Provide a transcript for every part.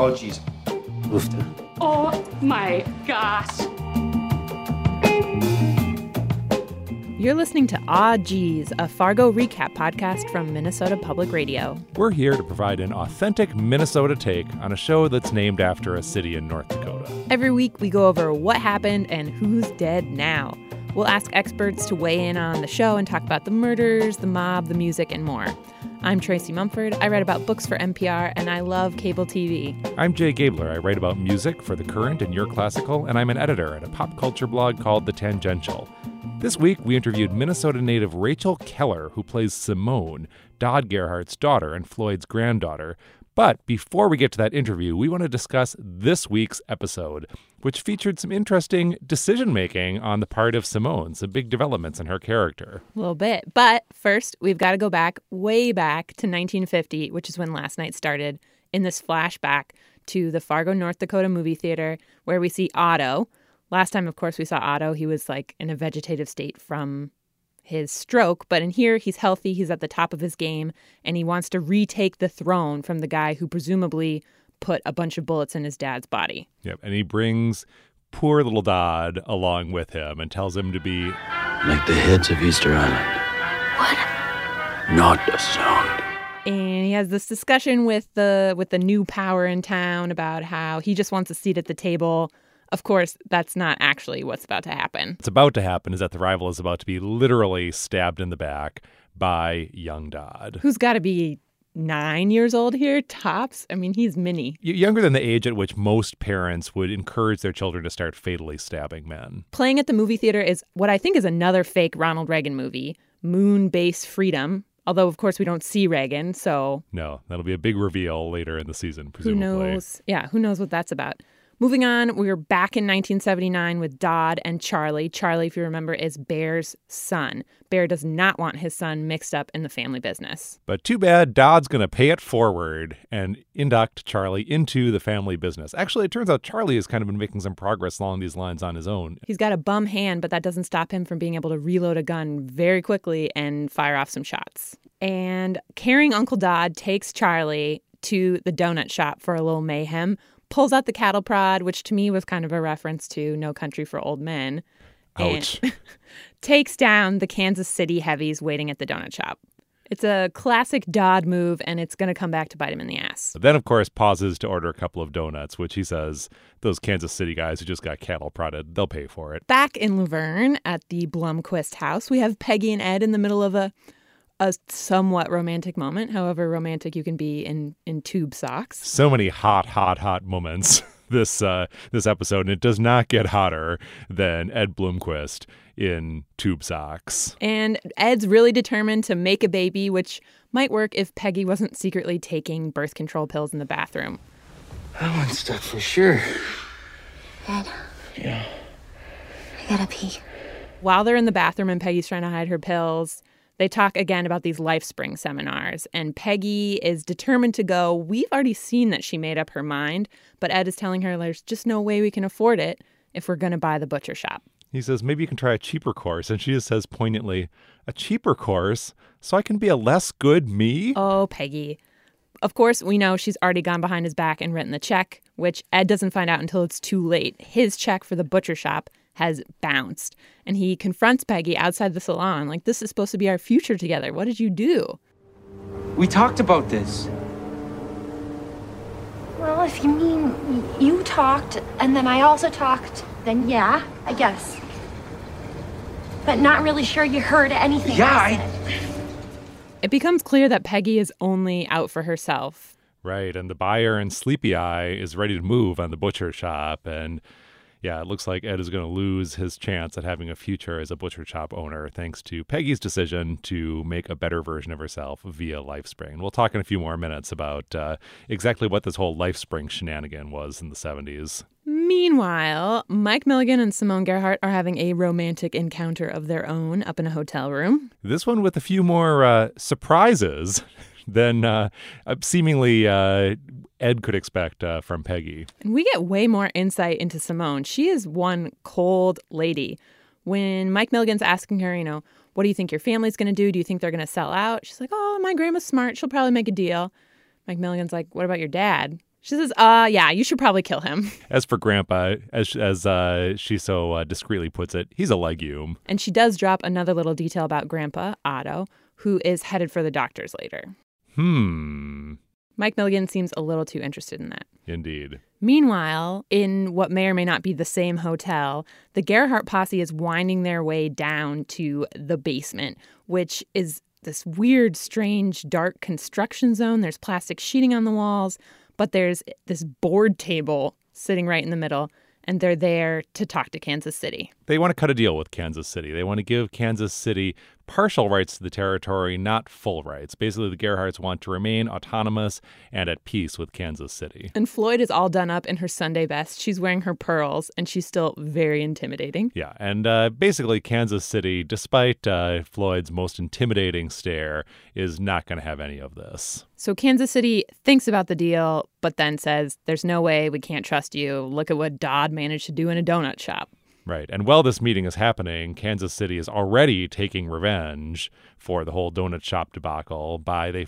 Oh, jeez. Oh, my gosh. You're listening to Aw, Geez, a Fargo recap podcast from Minnesota Public Radio. We're here to provide an authentic Minnesota take on a show that's named after a city in North Dakota. Every week, we go over what happened and who's dead now. We'll ask experts to weigh in on the show and talk about the murders, the mob, the music, and more. I'm Tracy Mumford. I write about books for NPR, and I love cable TV. I'm Jay Gabler. I write about music for The Current and Your Classical, and I'm an editor at a pop culture blog called The Tangential. This week, we interviewed Minnesota native Rachel Keller, who plays Simone, Dodd Gerhardt's daughter and Floyd's granddaughter. But before we get to that interview, we want to discuss this week's episode, which featured some interesting decision-making on the part of Simone, some big developments in her character. A little bit. But first, we've got to go back, way back to 1950, which is when Last Night started, in this flashback to the Fargo, North Dakota movie theater, where we see Otto. Last time, of course, we saw Otto. He was like in a vegetative state from his stroke. But in here, he's healthy. He's at the top of his game. And he wants to retake the throne from the guy who presumably put a bunch of bullets in his dad's body. Yep. And he brings poor little Dodd along with him and tells him to be like the heads of Easter Island. What? Not a sound. And he has this discussion with the new power in town about how he just wants a seat at the table. Of course, that's not actually what's about to happen. What's about to happen is that the rival is about to be literally stabbed in the back by young Dodd, who's got to be 9 years old here, tops. I mean, he's mini. Younger than the age at which most parents would encourage their children to start fatally stabbing men. Playing at the movie theater is what I think is another fake Ronald Reagan movie, Moonbase Freedom. Although, of course, we don't see Reagan, so... No, that'll be a big reveal later in the season, presumably. Who knows? Yeah, who knows what that's about. Moving on, we're back in 1979 with Dodd and Charlie. Charlie, if you remember, is Bear's son. Bear does not want his son mixed up in the family business. But too bad, Dodd's going to pay it forward and induct Charlie into the family business. Actually, it turns out Charlie has kind of been making some progress along these lines on his own. He's got a bum hand, but that doesn't stop him from being able to reload a gun very quickly and fire off some shots. And caring Uncle Dodd takes Charlie to the donut shop for a little mayhem, pulls out the cattle prod, which to me was kind of a reference to No Country for Old Men. Ouch. And takes down the Kansas City heavies waiting at the donut shop. It's a classic Dodd move, and it's going to come back to bite him in the ass. But then, of course, pauses to order a couple of donuts, which he says those Kansas City guys who just got cattle prodded, they'll pay for it. Back in Luverne at the Blumquist house, we have Peggy and Ed in the middle of a somewhat romantic moment, however romantic you can be in tube socks. So many hot, hot, hot moments this episode, and it does not get hotter than Ed Blumquist in tube socks. And Ed's really determined to make a baby, which might work if Peggy wasn't secretly taking birth control pills in the bathroom. That one's stuck for sure. Ed. Yeah. I gotta pee. While they're in the bathroom and Peggy's trying to hide her pills, they talk again about these Lifespring seminars, and Peggy is determined to go. We've already seen that she made up her mind, but Ed is telling her there's just no way we can afford it if we're going to buy the butcher shop. He says, maybe you can try a cheaper course, and she just says poignantly, a cheaper course? So I can be a less good me? Oh, Peggy. Of course, we know she's already gone behind his back and written the check, which Ed doesn't find out until it's too late. His check for the butcher shop has bounced. And he confronts Peggy outside the salon, like, this is supposed to be our future together. What did you do? We talked about this. Well, if you mean you talked, and then I also talked, then yeah, I guess. But not really sure you heard anything. Yeah, It becomes clear that Peggy is only out for herself. Right, and the buyer in Sleepy Eye is ready to move on the butcher shop, and yeah, it looks like Ed is going to lose his chance at having a future as a butcher shop owner thanks to Peggy's decision to make a better version of herself via Lifespring. We'll talk in a few more minutes about exactly what this whole Lifespring shenanigan was in the 70s. Meanwhile, Mike Milligan and Simone Gerhardt are having a romantic encounter of their own up in a hotel room. This one with a few more surprises than seemingly... Ed could expect from Peggy. And we get way more insight into Simone. She is one cold lady. When Mike Milligan's asking her, what do you think your family's going to do? Do you think they're going to sell out? She's like, oh, my grandma's smart. She'll probably make a deal. Mike Milligan's like, what about your dad? She says, yeah, you should probably kill him. As for Grandpa, as she so discreetly puts it, he's a legume. And she does drop another little detail about Grandpa, Otto, who is headed for the doctors later. Mike Milligan seems a little too interested in that. Indeed. Meanwhile, in what may or may not be the same hotel, the Gerhardt posse is winding their way down to the basement, which is this weird, strange, dark construction zone. There's plastic sheeting on the walls, but there's this board table sitting right in the middle, and they're there to talk to Kansas City. They want to cut a deal with Kansas City. They want to give Kansas City partial rights to the territory, not full rights. Basically, the Gerhardts want to remain autonomous and at peace with Kansas City. And Floyd is all done up in her Sunday best. She's wearing her pearls, and she's still very intimidating. Yeah, and basically Kansas City, despite Floyd's most intimidating stare, is not going to have any of this. So Kansas City thinks about the deal, but then says, there's no way, we can't trust you. Look at what Dodd managed to do in a donut shop. Right. And while this meeting is happening, Kansas City is already taking revenge for the whole donut shop debacle by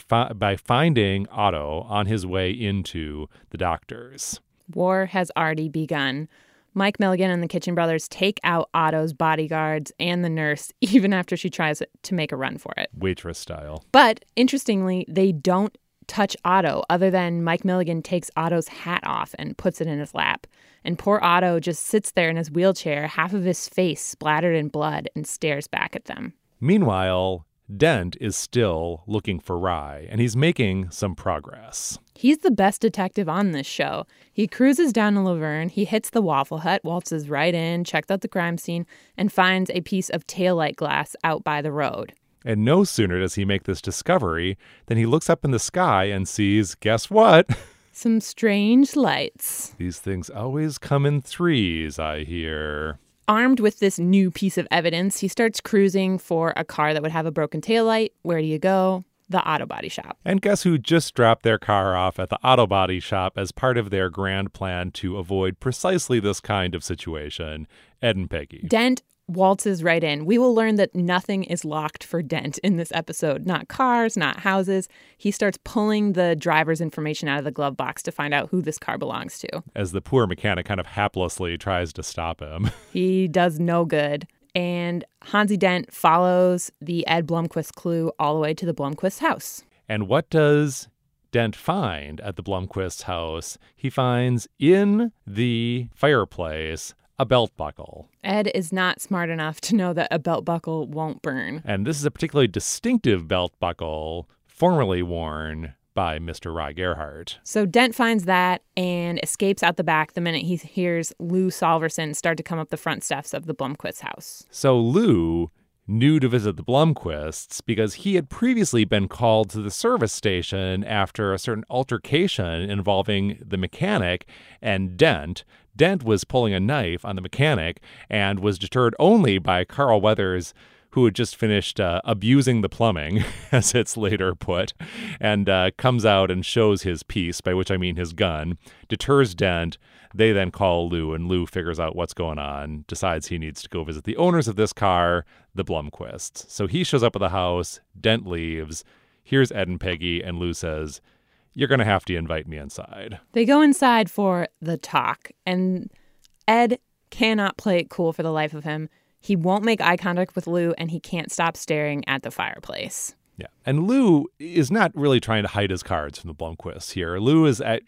finding Otto on his way into the doctors. War has already begun. Mike Milligan and the Kitchen Brothers take out Otto's bodyguards and the nurse, even after she tries to make a run for it. Waitress style. But interestingly, they don't touch Otto, other than Mike Milligan takes Otto's hat off and puts it in his lap. And poor Otto just sits there in his wheelchair, half of his face splattered in blood, and stares back at them. Meanwhile, Dent is still looking for Rye, and he's making some progress. He's the best detective on this show. He cruises down to Luverne, he hits the Waffle Hut, waltzes right in, checks out the crime scene, and finds a piece of taillight glass out by the road. And no sooner does he make this discovery than he looks up in the sky and sees, guess what? Some strange lights. These things always come in threes, I hear. Armed with this new piece of evidence, he starts cruising for a car that would have a broken taillight. Where do you go? The auto body shop. And guess who just dropped their car off at the auto body shop as part of their grand plan to avoid precisely this kind of situation? Ed and Peggy. Dent waltzes right in. We will learn that nothing is locked for Dent in this episode. Not cars, not houses. He starts pulling the driver's information out of the glove box to find out who this car belongs to. As the poor mechanic kind of haplessly tries to stop him. He does no good. And Hanzee Dent follows the Ed Blumquist clue all the way to the Blumquist house. And what does Dent find at the Blumquist house? He finds in the fireplace a belt buckle. Ed is not smart enough to know that a belt buckle won't burn. And this is a particularly distinctive belt buckle formerly worn by Mr. Rye Gerhardt. So Dent finds that and escapes out the back the minute he hears Lou Solverson start to come up the front steps of the Blumquist house. So Lou knew to visit the Blumquists because he had previously been called to the service station after a certain altercation involving the mechanic and Dent. Dent was pulling a knife on the mechanic and was deterred only by Carl Weathers, who had just finished abusing the plumbing, as it's later put, and comes out and shows his piece, by which I mean his gun, deters Dent. They then call Lou, and Lou figures out what's going on, decides he needs to go visit the owners of this car, the Blumquists. So he shows up at the house, Dent leaves, here's Ed and Peggy, and Lou says, you're going to have to invite me inside. They go inside for the talk, and Ed cannot play it cool for the life of him. He won't make eye contact with Lou, and he can't stop staring at the fireplace. Yeah, and Lou is not really trying to hide his cards from the Blumquists here. Lou is at,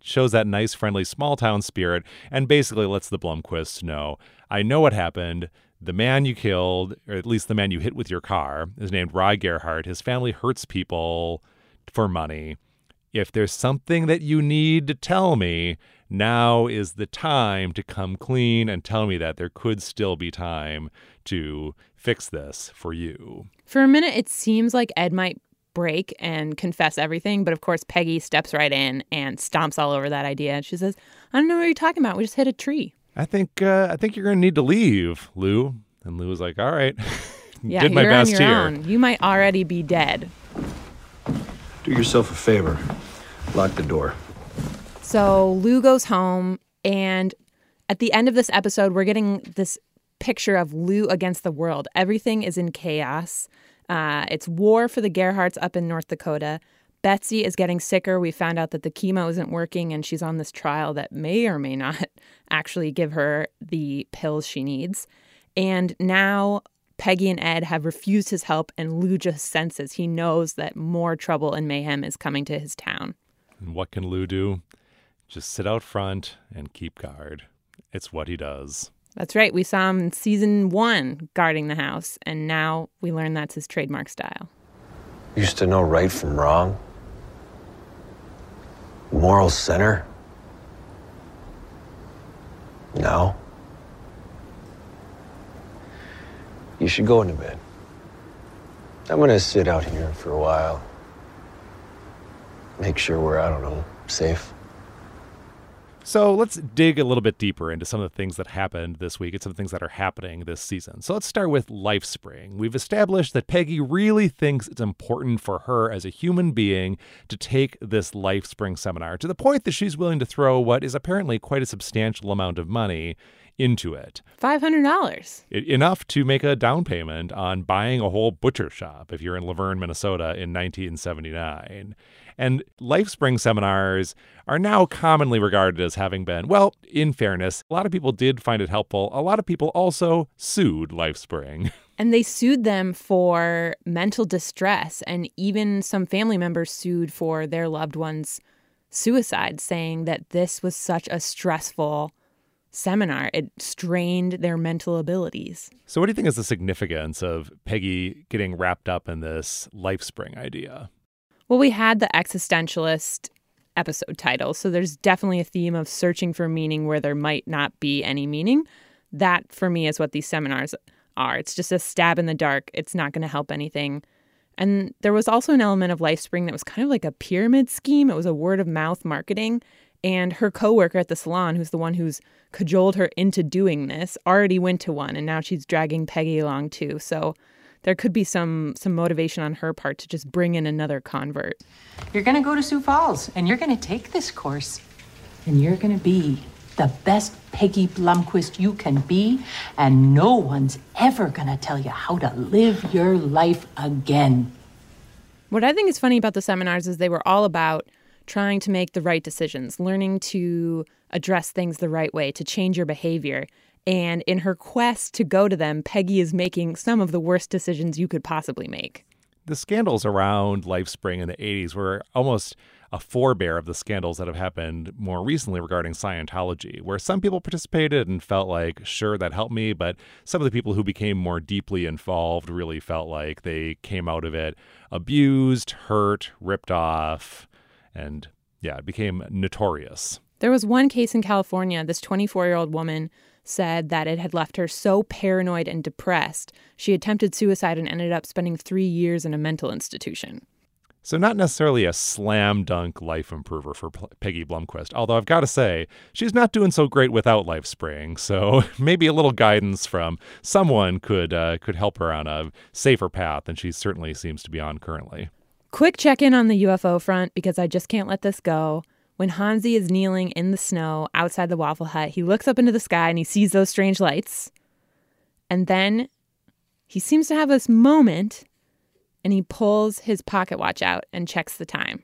shows that nice, friendly, small-town spirit and basically lets the Blumquists know, I know what happened. The man you killed, or at least the man you hit with your car, is named Rye Gerhardt. His family hurts people for money. If there's something that you need to tell me, now is the time to come clean and tell me that there could still be time to fix this for you. For a minute, it seems like Ed might break and confess everything, but of course, Peggy steps right in and stomps all over that idea. And she says, I don't know what you're talking about. We just hit a tree. I think you're going to need to leave, Lou. And Lou was like, all right, yeah, did my best here. Own. You might already be dead. Do yourself a favor. Lock the door. So Lou goes home, and at the end of this episode, we're getting this picture of Lou against the world. Everything is in chaos. It's war for the Gerhardts up in North Dakota, Betsy is getting sicker. We found out that the chemo isn't working, and she's on this trial that may or may not actually give her the pills she needs. And now Peggy and Ed have refused his help, and Lou just senses. He knows that more trouble and mayhem is coming to his town. And what can Lou do? Just sit out front and keep guard. It's what he does. That's right. We saw him in season 1 guarding the house, and now we learn that's his trademark style. Used to know right from wrong. Moral center. Now, you should go into bed. I'm gonna sit out here for a while. Make sure we're, I don't know, safe. So let's dig a little bit deeper into some of the things that happened this week and some of the things that are happening this season. So let's start with Lifespring. We've established that Peggy really thinks it's important for her as a human being to take this Lifespring seminar, to the point that she's willing to throw what is apparently quite a substantial amount of money into it. $500. Enough to make a down payment on buying a whole butcher shop if you're in Luverne, Minnesota in 1979. And Lifespring seminars are now commonly regarded as having been, well, in fairness, a lot of people did find it helpful. A lot of people also sued Lifespring. And they sued them for mental distress. And even some family members sued for their loved ones' suicide, saying that this was such a stressful seminar. It strained their mental abilities. So what do you think is the significance of Peggy getting wrapped up in this Lifespring idea? Well, we had the existentialist episode title, so there's definitely a theme of searching for meaning where there might not be any meaning. That, for me, is what these seminars are. It's just a stab in the dark. It's not going to help anything. And there was also an element of Lifespring that was kind of like a pyramid scheme. It was a word-of-mouth marketing. And her coworker at the salon, who's the one who's cajoled her into doing this, already went to one, and now she's dragging Peggy along too. So there could be some motivation on her part to just bring in another convert. You're going to go to Sioux Falls, and you're going to take this course, and you're going to be the best Peggy Blumquist you can be, and no one's ever going to tell you how to live your life again. What I think is funny about the seminars is they were all about trying to make the right decisions, learning to address things the right way, to change your behavior. And in her quest to go to them, Peggy is making some of the worst decisions you could possibly make. The scandals around Lifespring in the 80s were almost a forebear of the scandals that have happened more recently regarding Scientology, where some people participated and felt like, sure, that helped me, but some of the people who became more deeply involved really felt like they came out of it abused, hurt, ripped off. And yeah, it became notorious. There was one case in California. This 24-year-old woman said that it had left her so paranoid and depressed, she attempted suicide and ended up spending 3 years in a mental institution. So not necessarily a slam dunk life improver for Peggy Blumquist, although I've got to say, she's not doing so great without Lifespring, so maybe a little guidance from someone could help her on a safer path than she certainly seems to be on currently. Quick check-in on the UFO front, because I just can't let this go. When Hanzee is kneeling in the snow outside the Waffle Hut, he looks up into the sky and he sees those strange lights. And then he seems to have this moment, and he pulls his pocket watch out and checks the time.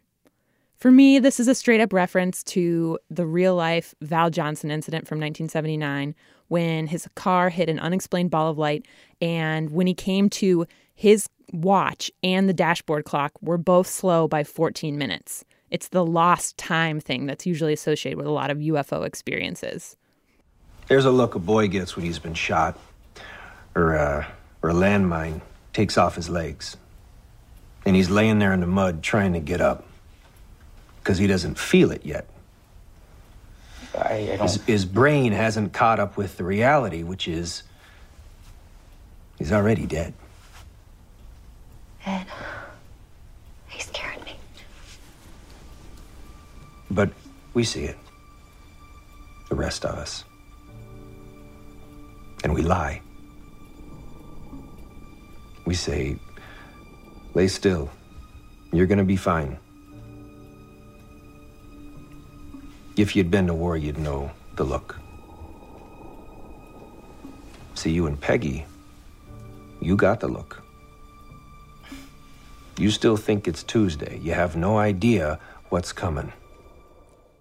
For me, this is a straight-up reference to the real-life Val Johnson incident from 1979, when his car hit an unexplained ball of light, and when he came to, his watch and the dashboard clock were both slow by 14 minutes. It's the lost time thing that's usually associated with a lot of UFO experiences. There's a look a boy gets when he's been shot or a landmine takes off his legs. And he's laying there in the mud trying to get up because he doesn't feel it yet. I don't... His brain hasn't caught up with the reality, which is he's already dead. Ed, he scared me. But we see it. The rest of us. And we lie. We say, lay still. You're gonna be fine. If you'd been to war, you'd know the look. See, you and Peggy, you got the look. You still think it's Tuesday. You have no idea what's coming.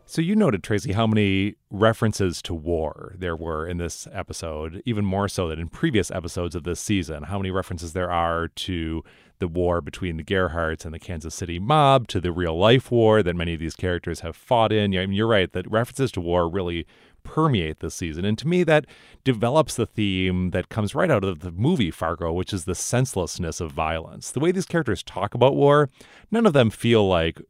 So you noted, Tracy, how many references to war there were in this episode, even more so than in previous episodes of this season. How many references there are to the war between the Gerhardts and the Kansas City mob, to the real-life war that many of these characters have fought in. I mean, you're right that references to war really permeate this season. And to me, that develops the theme that comes right out of the movie Fargo, which is the senselessness of violence. The way these characters talk about war, none of them feel like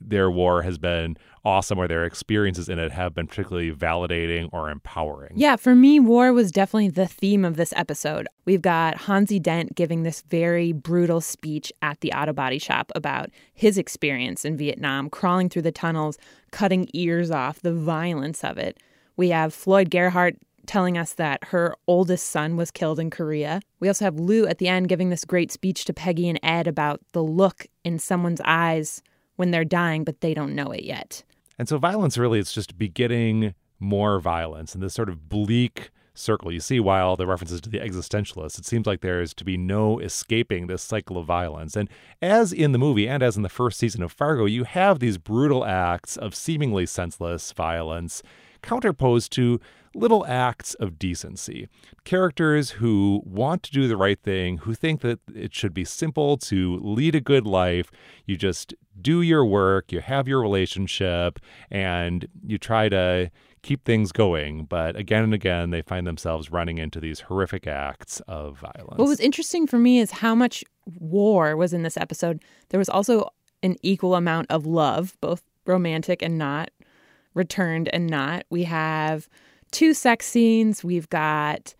their war has been awesome or their experiences in it have been particularly validating or empowering. Yeah, for me, war was definitely the theme of this episode. We've got Hanzee Dent giving this very brutal speech at the auto body shop about his experience in Vietnam, crawling through the tunnels, cutting ears off, the violence of it. We have Floyd Gerhardt telling us that her oldest son was killed in Korea. We also have Lou at the end giving this great speech to Peggy and Ed about the look in someone's eyes when they're dying, but they don't know it yet. And so violence really is just begetting more violence in this sort of bleak circle. You see, while the references to the existentialists, it seems like there is to be no escaping this cycle of violence. And as in the movie and as in the first season of Fargo, you have these brutal acts of seemingly senseless violence counterposed to little acts of decency. Characters who want to do the right thing, who think that it should be simple to lead a good life. You just do your work, you have your relationship, and you try to keep things going. But again and again, they find themselves running into these horrific acts of violence. What was interesting for me is how much war was in this episode. There was also an equal amount of love, both romantic and not, returned and not. We have two sex scenes. We've got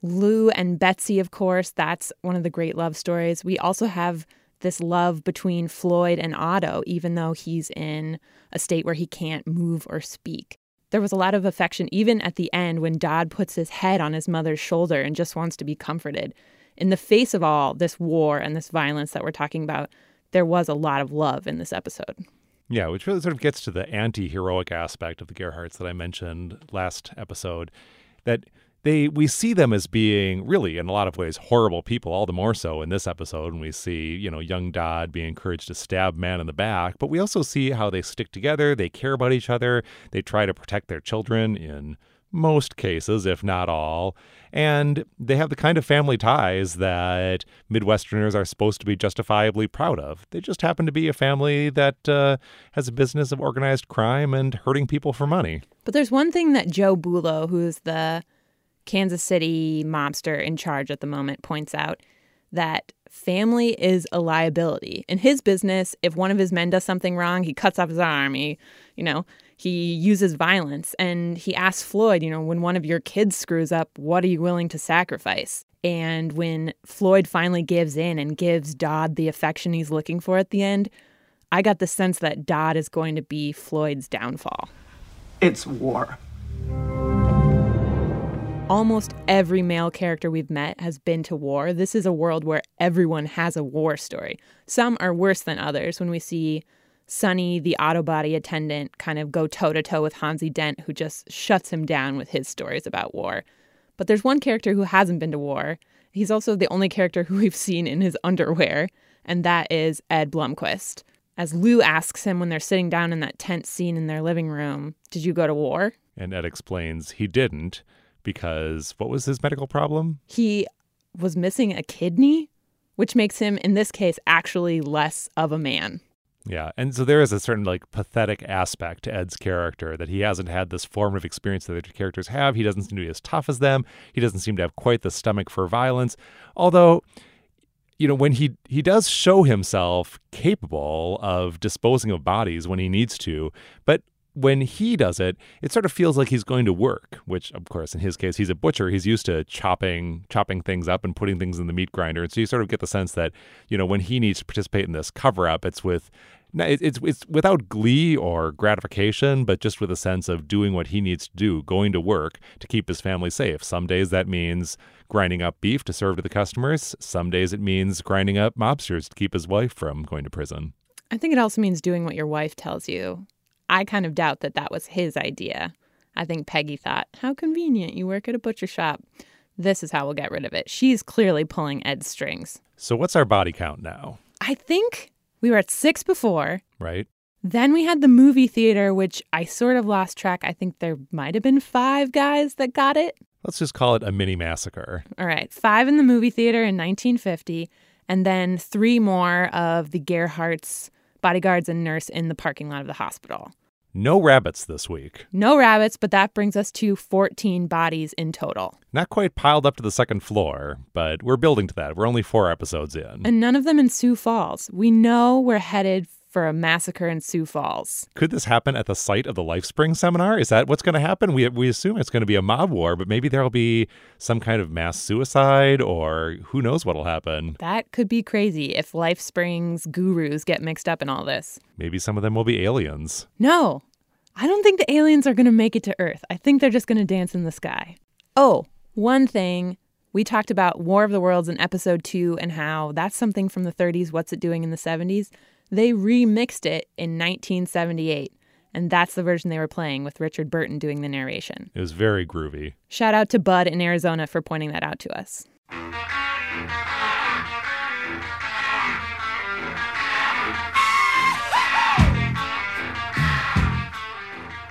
Lou and Betsy, of course. That's one of the great love stories. We also have this love between Floyd and Otto, even though he's in a state where he can't move or speak. There was a lot of affection, even at the end when Dodd puts his head on his mother's shoulder and just wants to be comforted. In the face of all this war and this violence that we're talking about, there was a lot of love in this episode. Yeah, which really sort of gets to the anti-heroic aspect of the Gerhardts that I mentioned last episode, that we see them as being really, in a lot of ways, horrible people, all the more so in this episode when we see, young Dodd being encouraged to stab man in the back. But we also see how they stick together, they care about each other, they try to protect their children in most cases, if not all. And they have the kind of family ties that Midwesterners are supposed to be justifiably proud of. They just happen to be a family that has a business of organized crime and hurting people for money. But there's one thing that Joe Bulo, who is the Kansas City mobster in charge at the moment, points out, that family is a liability. In his business, if one of his men does something wrong, he cuts off his arm, he uses violence. And he asks Floyd, when one of your kids screws up, what are you willing to sacrifice? And when Floyd finally gives in and gives Dodd the affection he's looking for at the end, I got the sense that Dodd is going to be Floyd's downfall. It's war. Almost every male character we've met has been to war. This is a world where everyone has a war story. Some are worse than others. When we see Sonny, the auto body attendant, kind of go toe-to-toe with Hanzee Dent, who just shuts him down with his stories about war. But there's one character who hasn't been to war. He's also the only character who we've seen in his underwear, and that is Ed Blumquist. As Lou asks him when they're sitting down in that tent scene in their living room, did you go to war? And Ed explains he didn't. Because what was his medical problem? He was missing a kidney, which makes him, in this case, actually less of a man. Yeah, and so there is a certain pathetic aspect to Ed's character, that he hasn't had this formative experience that the characters have. He doesn't seem to be as tough as them. He doesn't seem to have quite the stomach for violence. Although, when he does show himself capable of disposing of bodies when he needs to, but when he does it, it sort of feels like he's going to work, which, of course, in his case, he's a butcher. He's used to chopping things up and putting things in the meat grinder. And so you sort of get the sense that, when he needs to participate in this cover-up, it's without glee or gratification, but just with a sense of doing what he needs to do, going to work to keep his family safe. Some days that means grinding up beef to serve to the customers. Some days it means grinding up mobsters to keep his wife from going to prison. I think it also means doing what your wife tells you. I kind of doubt that was his idea. I think Peggy thought, how convenient, you work at a butcher shop. This is how we'll get rid of it. She's clearly pulling Ed's strings. So what's our body count now? I think We were at 6 before. Right. Then we had the movie theater, which I sort of lost track. I think there might have been 5 guys that got it. Let's just call it a mini massacre. All right. 5 in the movie theater in 1950, and then 3 more of the Gerhardts, bodyguards and nurse, in the parking lot of the hospital. No rabbits this week. No rabbits, but that brings us to 14 bodies in total. Not quite piled up to the second floor, but we're building to that. We're only 4 episodes in. And none of them in Sioux Falls. We know we're headed for a massacre in Sioux Falls. Could this happen at the site of the Lifespring seminar? Is that what's going to happen? We assume it's going to be a mob war, but maybe there'll be some kind of mass suicide, or who knows what'll happen. That could be crazy if Lifespring's gurus get mixed up in all this. Maybe some of them will be aliens. No, I don't think the aliens are going to make it to Earth. I think they're just going to dance in the sky. Oh, one thing. We talked about War of the Worlds in episode 2 and how that's something from the 30s. What's it doing in the 70s? They remixed it in 1978, and that's the version they were playing with Richard Burton doing the narration. It was very groovy. Shout out to Bud in Arizona for pointing that out to us.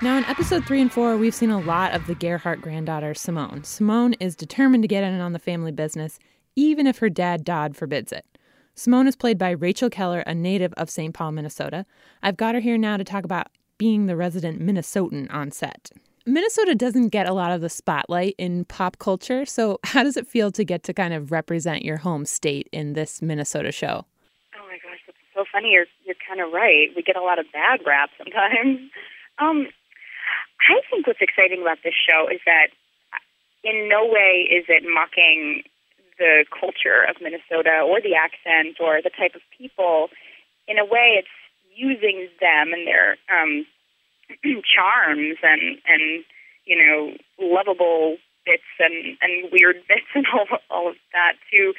Now, in episode 3 and 4, we've seen a lot of the Gerhardt granddaughter, Simone. Simone is determined to get in on the family business, even if her dad, Dodd, forbids it. Simone is played by Rachel Keller, a native of St. Paul, Minnesota. I've got her here now to talk about being the resident Minnesotan on set. Minnesota doesn't get a lot of the spotlight in pop culture, so how does it feel to get to kind of represent your home state in this Minnesota show? Oh my gosh, that's so funny. You're kind of right. We get a lot of bad rap sometimes. I think what's exciting about this show is that in no way is it mocking the culture of Minnesota or the accent or the type of people. In a way, it's using them and their charms and you know, lovable bits and weird bits and all of that to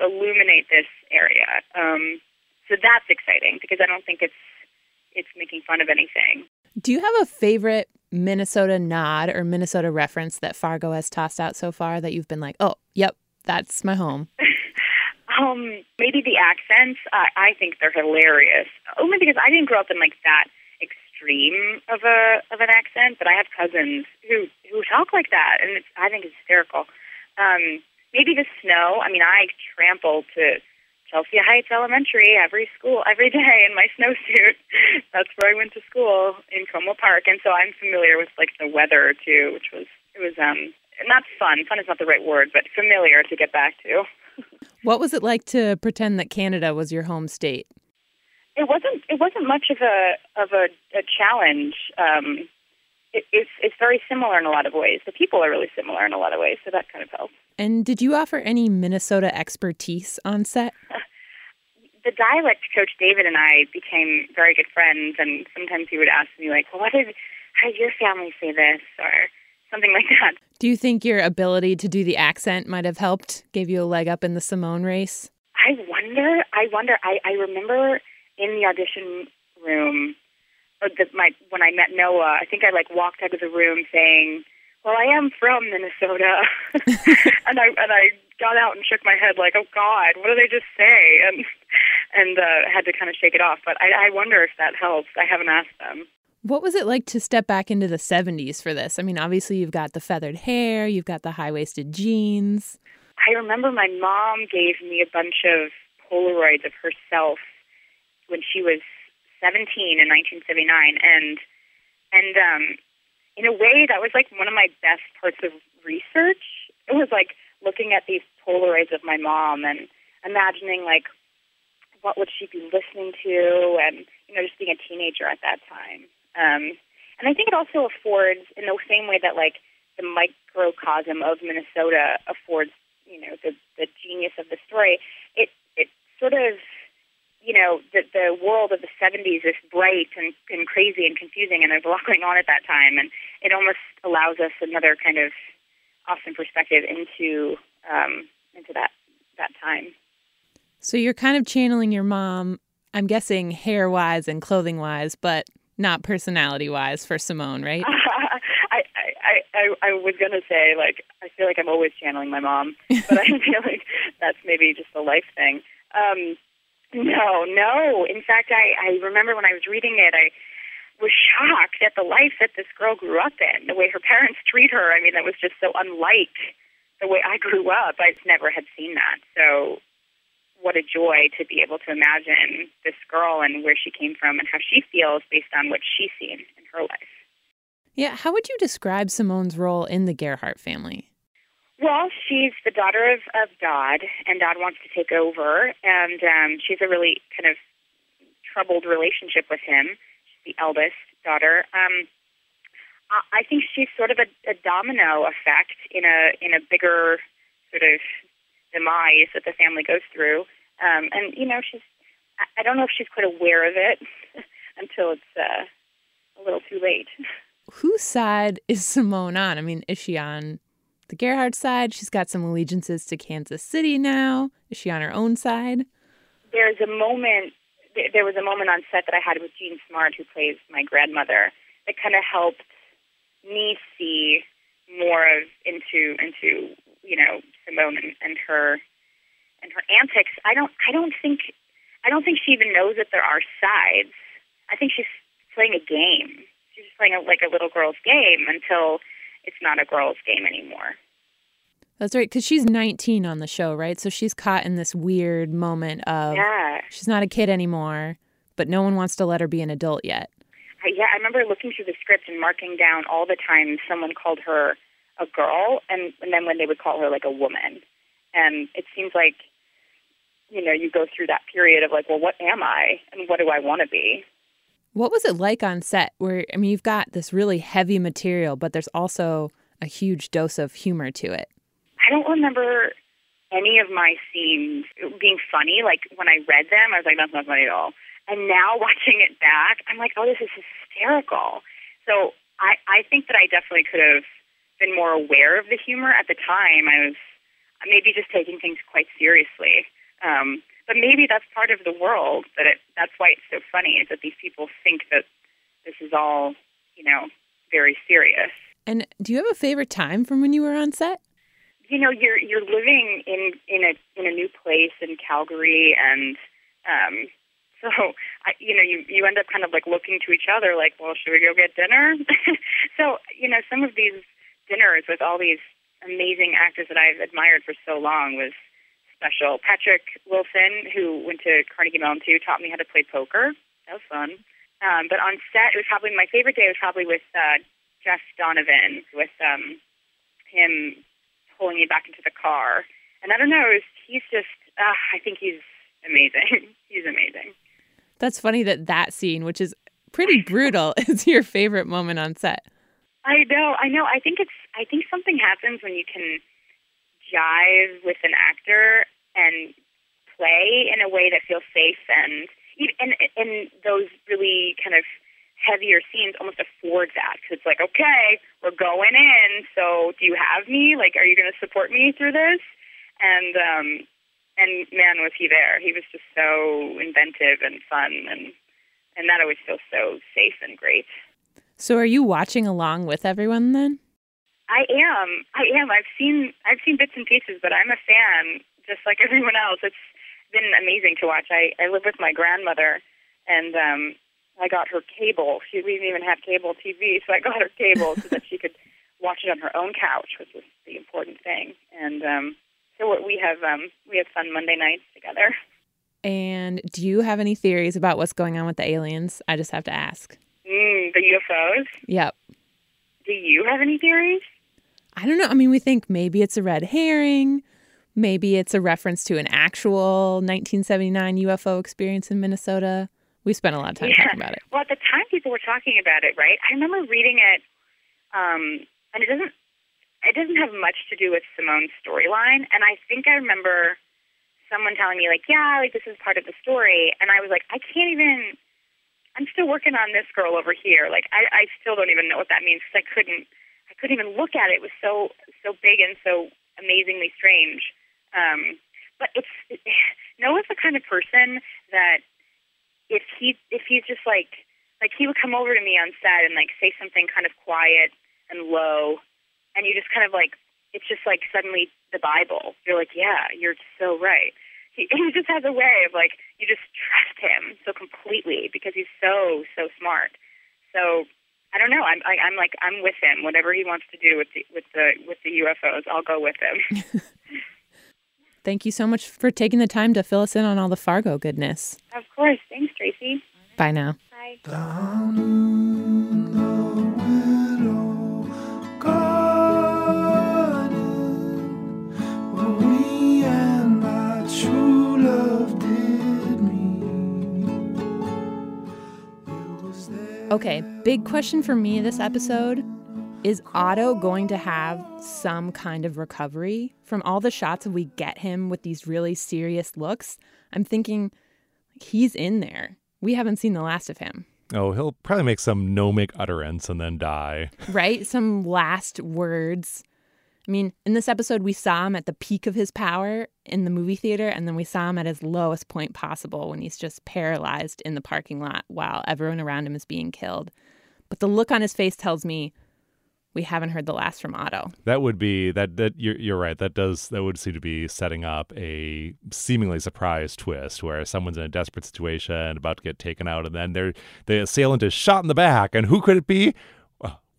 illuminate this area. So that's exciting because I don't think it's making fun of anything. Do you have a favorite Minnesota nod or Minnesota reference that Fargo has tossed out so far that you've been like, oh, yep, that's my home? Maybe the accents. I think they're hilarious. Only because I didn't grow up in like that extreme of an accent, but I have cousins who talk like that, and I think it's hysterical. Maybe the snow. I mean, I trample to Chelsea Heights Elementary every day in my snowsuit. That's where I went to school in Como Park, and so I'm familiar with like the weather too, which was not fun. Fun is not the right word, but familiar to get back to. What was it like to pretend that Canada was your home state? It wasn't much of a challenge. It's very similar in a lot of ways. The people are really similar in a lot of ways, so that kind of helped. And did you offer any Minnesota expertise on set? The dialect coach, David, and I became very good friends, and sometimes he would ask me, like, well, how did your family say this, or something like that. Do you think your ability to do the accent might have helped, gave you a leg up in the Simone race? I wonder. I remember in the audition room, when I met Noah, I think I like walked out of the room saying, well, I am from Minnesota, and I got out and shook my head like, oh God, what did I just say? And had to kind of shake it off. But I wonder if that helps. I haven't asked them. What was it like to step back into the 70s for this? I mean, obviously you've got the feathered hair, you've got the high-waisted jeans. I remember my mom gave me a bunch of Polaroids of herself when she was 17 in 1979, and in a way, that was like one of my best parts of research. It was like looking at these Polaroids of my mom and imagining like what would she be listening to, and you know, just being a teenager at that time. And I think it also affords, in the same way that like the microcosm of Minnesota affords, you know, the genius of the story. It sort of, you know, the world of the 70s is bright and crazy and confusing, and there's a lot going on at that time, and it almost allows us another kind of awesome perspective into that time. So you're kind of channeling your mom, I'm guessing hair-wise and clothing-wise, but not personality-wise for Simone, right? I was going to say, like, I feel like I'm always channeling my mom, but I feel like that's maybe just a life thing. No. In fact, I remember when I was reading it, I was shocked at the life that this girl grew up in, the way her parents treat her. I mean, that was just so unlike the way I grew up. I never had seen that. So what a joy to be able to imagine this girl and where she came from and how she feels based on what she's seen in her life. Yeah, how would you describe Simone's role in the Gerhardt family? Well, she's the daughter of Dodd, and Dodd wants to take over, and she's a really kind of troubled relationship with him. She's the eldest daughter. I think she's sort of a domino effect in a bigger sort of demise that the family goes through. And, you know, I don't know if she's quite aware of it until it's a little too late. Whose side is Simone on? I mean, is she on the Gerhardt side? She's got some allegiances to Kansas City now. Is she on her own side? There was a moment on set that I had with Jean Smart, who plays my grandmother, that kind of helped me see more of into you know, Simone and her antics. I don't think she even knows that there are sides. I think she's playing a game. She's just playing like a little girl's game until it's not a girl's game anymore. That's right, because she's 19 on the show, right? So she's caught in this weird moment of she's not a kid anymore, but no one wants to let her be an adult yet. I remember looking through the script and marking down all the times someone called her a girl, and then when they would call her like a woman. And it seems like, you know, you go through that period of like, well, what am I and what do I want to be? What was it like on set where, I mean, you've got this really heavy material, but there's also a huge dose of humor to it? I don't remember any of my scenes being funny. Like, when I read them, I was like, that's not funny at all. And now watching it back, I'm like, oh, this is hysterical. So I think that I definitely could have been more aware of the humor. At the time, I was maybe just taking things quite seriously. But maybe that's part of the world, that's why it's so funny, is that these people think that this is all, you know, very serious. And do you have a favorite time from when you were on set? You know, you're living in a new place in Calgary, and you end up kind of like looking to each other like, well, should we go get dinner? So, you know, some of these dinners with all these amazing actors that I've admired for so long was special. Patrick Wilson, who went to Carnegie Mellon too, taught me how to play poker. That was fun. But on set, my favorite day was probably with Jeff Donovan, with him pulling me back into the car. And I don't know, he's just, I think he's amazing. He's amazing. That's funny that scene, which is pretty brutal, is your favorite moment on set. I know. I think something happens when you can jive with an actor and play in a way that feels safe, and those really kind of heavier scenes almost afford that, because it's like, okay, we're going in, so do you have me? Like, are you going to support me through this? And man, was he there. He was just so inventive and fun, and that always feels so safe and great. So are you watching along with everyone then? I am. I've seen bits and pieces, but I'm a fan, just like everyone else. It's been amazing to watch. I live with my grandmother, and I got her cable. We didn't even have cable TV, so I got her cable so that she could watch it on her own couch, which was the important thing. And so we have fun Monday nights together. And do you have any theories about what's going on with the aliens? I just have to ask. The UFOs? Yep. Do you have any theories? I don't know. I mean, we think maybe it's a red herring. Maybe it's a reference to an actual 1979 UFO experience in Minnesota. We spent a lot of time talking about it. Well, at the time, people were talking about it, right? I remember reading it, and it doesn't have much to do with Simone's storyline. And I think I remember someone telling me, like, yeah, like, this is part of the story. And I was like, I'm still working on this girl over here. Like, I still don't even know what that means, because I couldn't even look at it. It was so big and so amazingly strange. But Noah's the kind of person that if he's just like he would come over to me on set and like say something kind of quiet and low, and you just kind of like, it's just like suddenly the Bible. You're like, yeah, you're so right. he just has a way of, like, you just trust him so completely because he's so smart. So I don't know. I'm with him. Whatever he wants to do with the UFOs, I'll go with him. Thank you so much for taking the time to fill us in on all the Fargo goodness. Of course. Thanks, Tracy. Bye now. Bye. Okay, big question for me this episode. Is Otto going to have some kind of recovery? From all the shots we get him with these really serious looks, I'm thinking he's in there. We haven't seen the last of him. Oh, he'll probably make some gnomic utterance and then die. Right? Some last words. I mean, in this episode, we saw him at the peak of his power in the movie theater, and then we saw him at his lowest point possible when he's just paralyzed in the parking lot while everyone around him is being killed. But the look on his face tells me we haven't heard the last from Otto. That would be that you're right. That would seem to be setting up a seemingly surprise twist where someone's in a desperate situation about to get taken out, and then the assailant is shot in the back, and who could it be?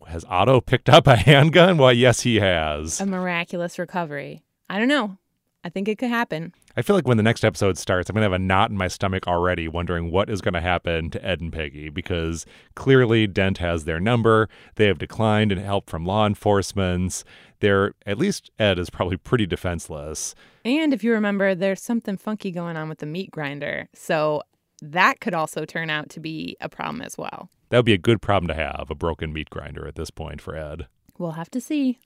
Has Otto picked up a handgun? Well, yes, he has. A miraculous recovery. I don't know. I think it could happen. I feel like when the next episode starts, I'm going to have a knot in my stomach already wondering what is going to happen to Ed and Peggy, because clearly Dent has their number. They have declined help from law enforcement. At least Ed is probably pretty defenseless. And if you remember, there's something funky going on with the meat grinder. So that could also turn out to be a problem as well. That would be a good problem to have, a broken meat grinder at this point for Ed. We'll have to see.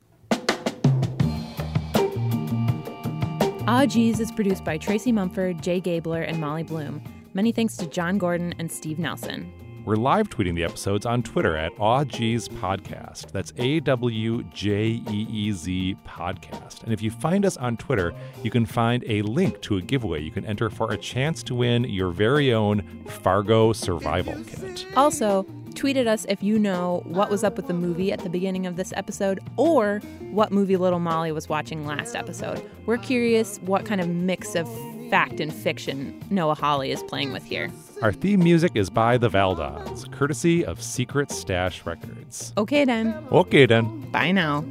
Aw, Geez is produced by Tracy Mumford, Jay Gabler, and Molly Bloom. Many thanks to John Gordon and Steve Nelson. We're live tweeting the episodes on Twitter at Aw, Geez Podcast. That's AWJEEZ Podcast. And if you find us on Twitter, you can find a link to a giveaway you can enter for a chance to win your very own Fargo survival kit. Also, tweet at us if you know what was up with the movie at the beginning of this episode or what movie Little Molly was watching last episode. We're curious what kind of mix of fact and fiction Noah Hawley is playing with here. Our theme music is by the Val Dons, courtesy of Secret Stash Records. Okay then. Okay then. Bye now.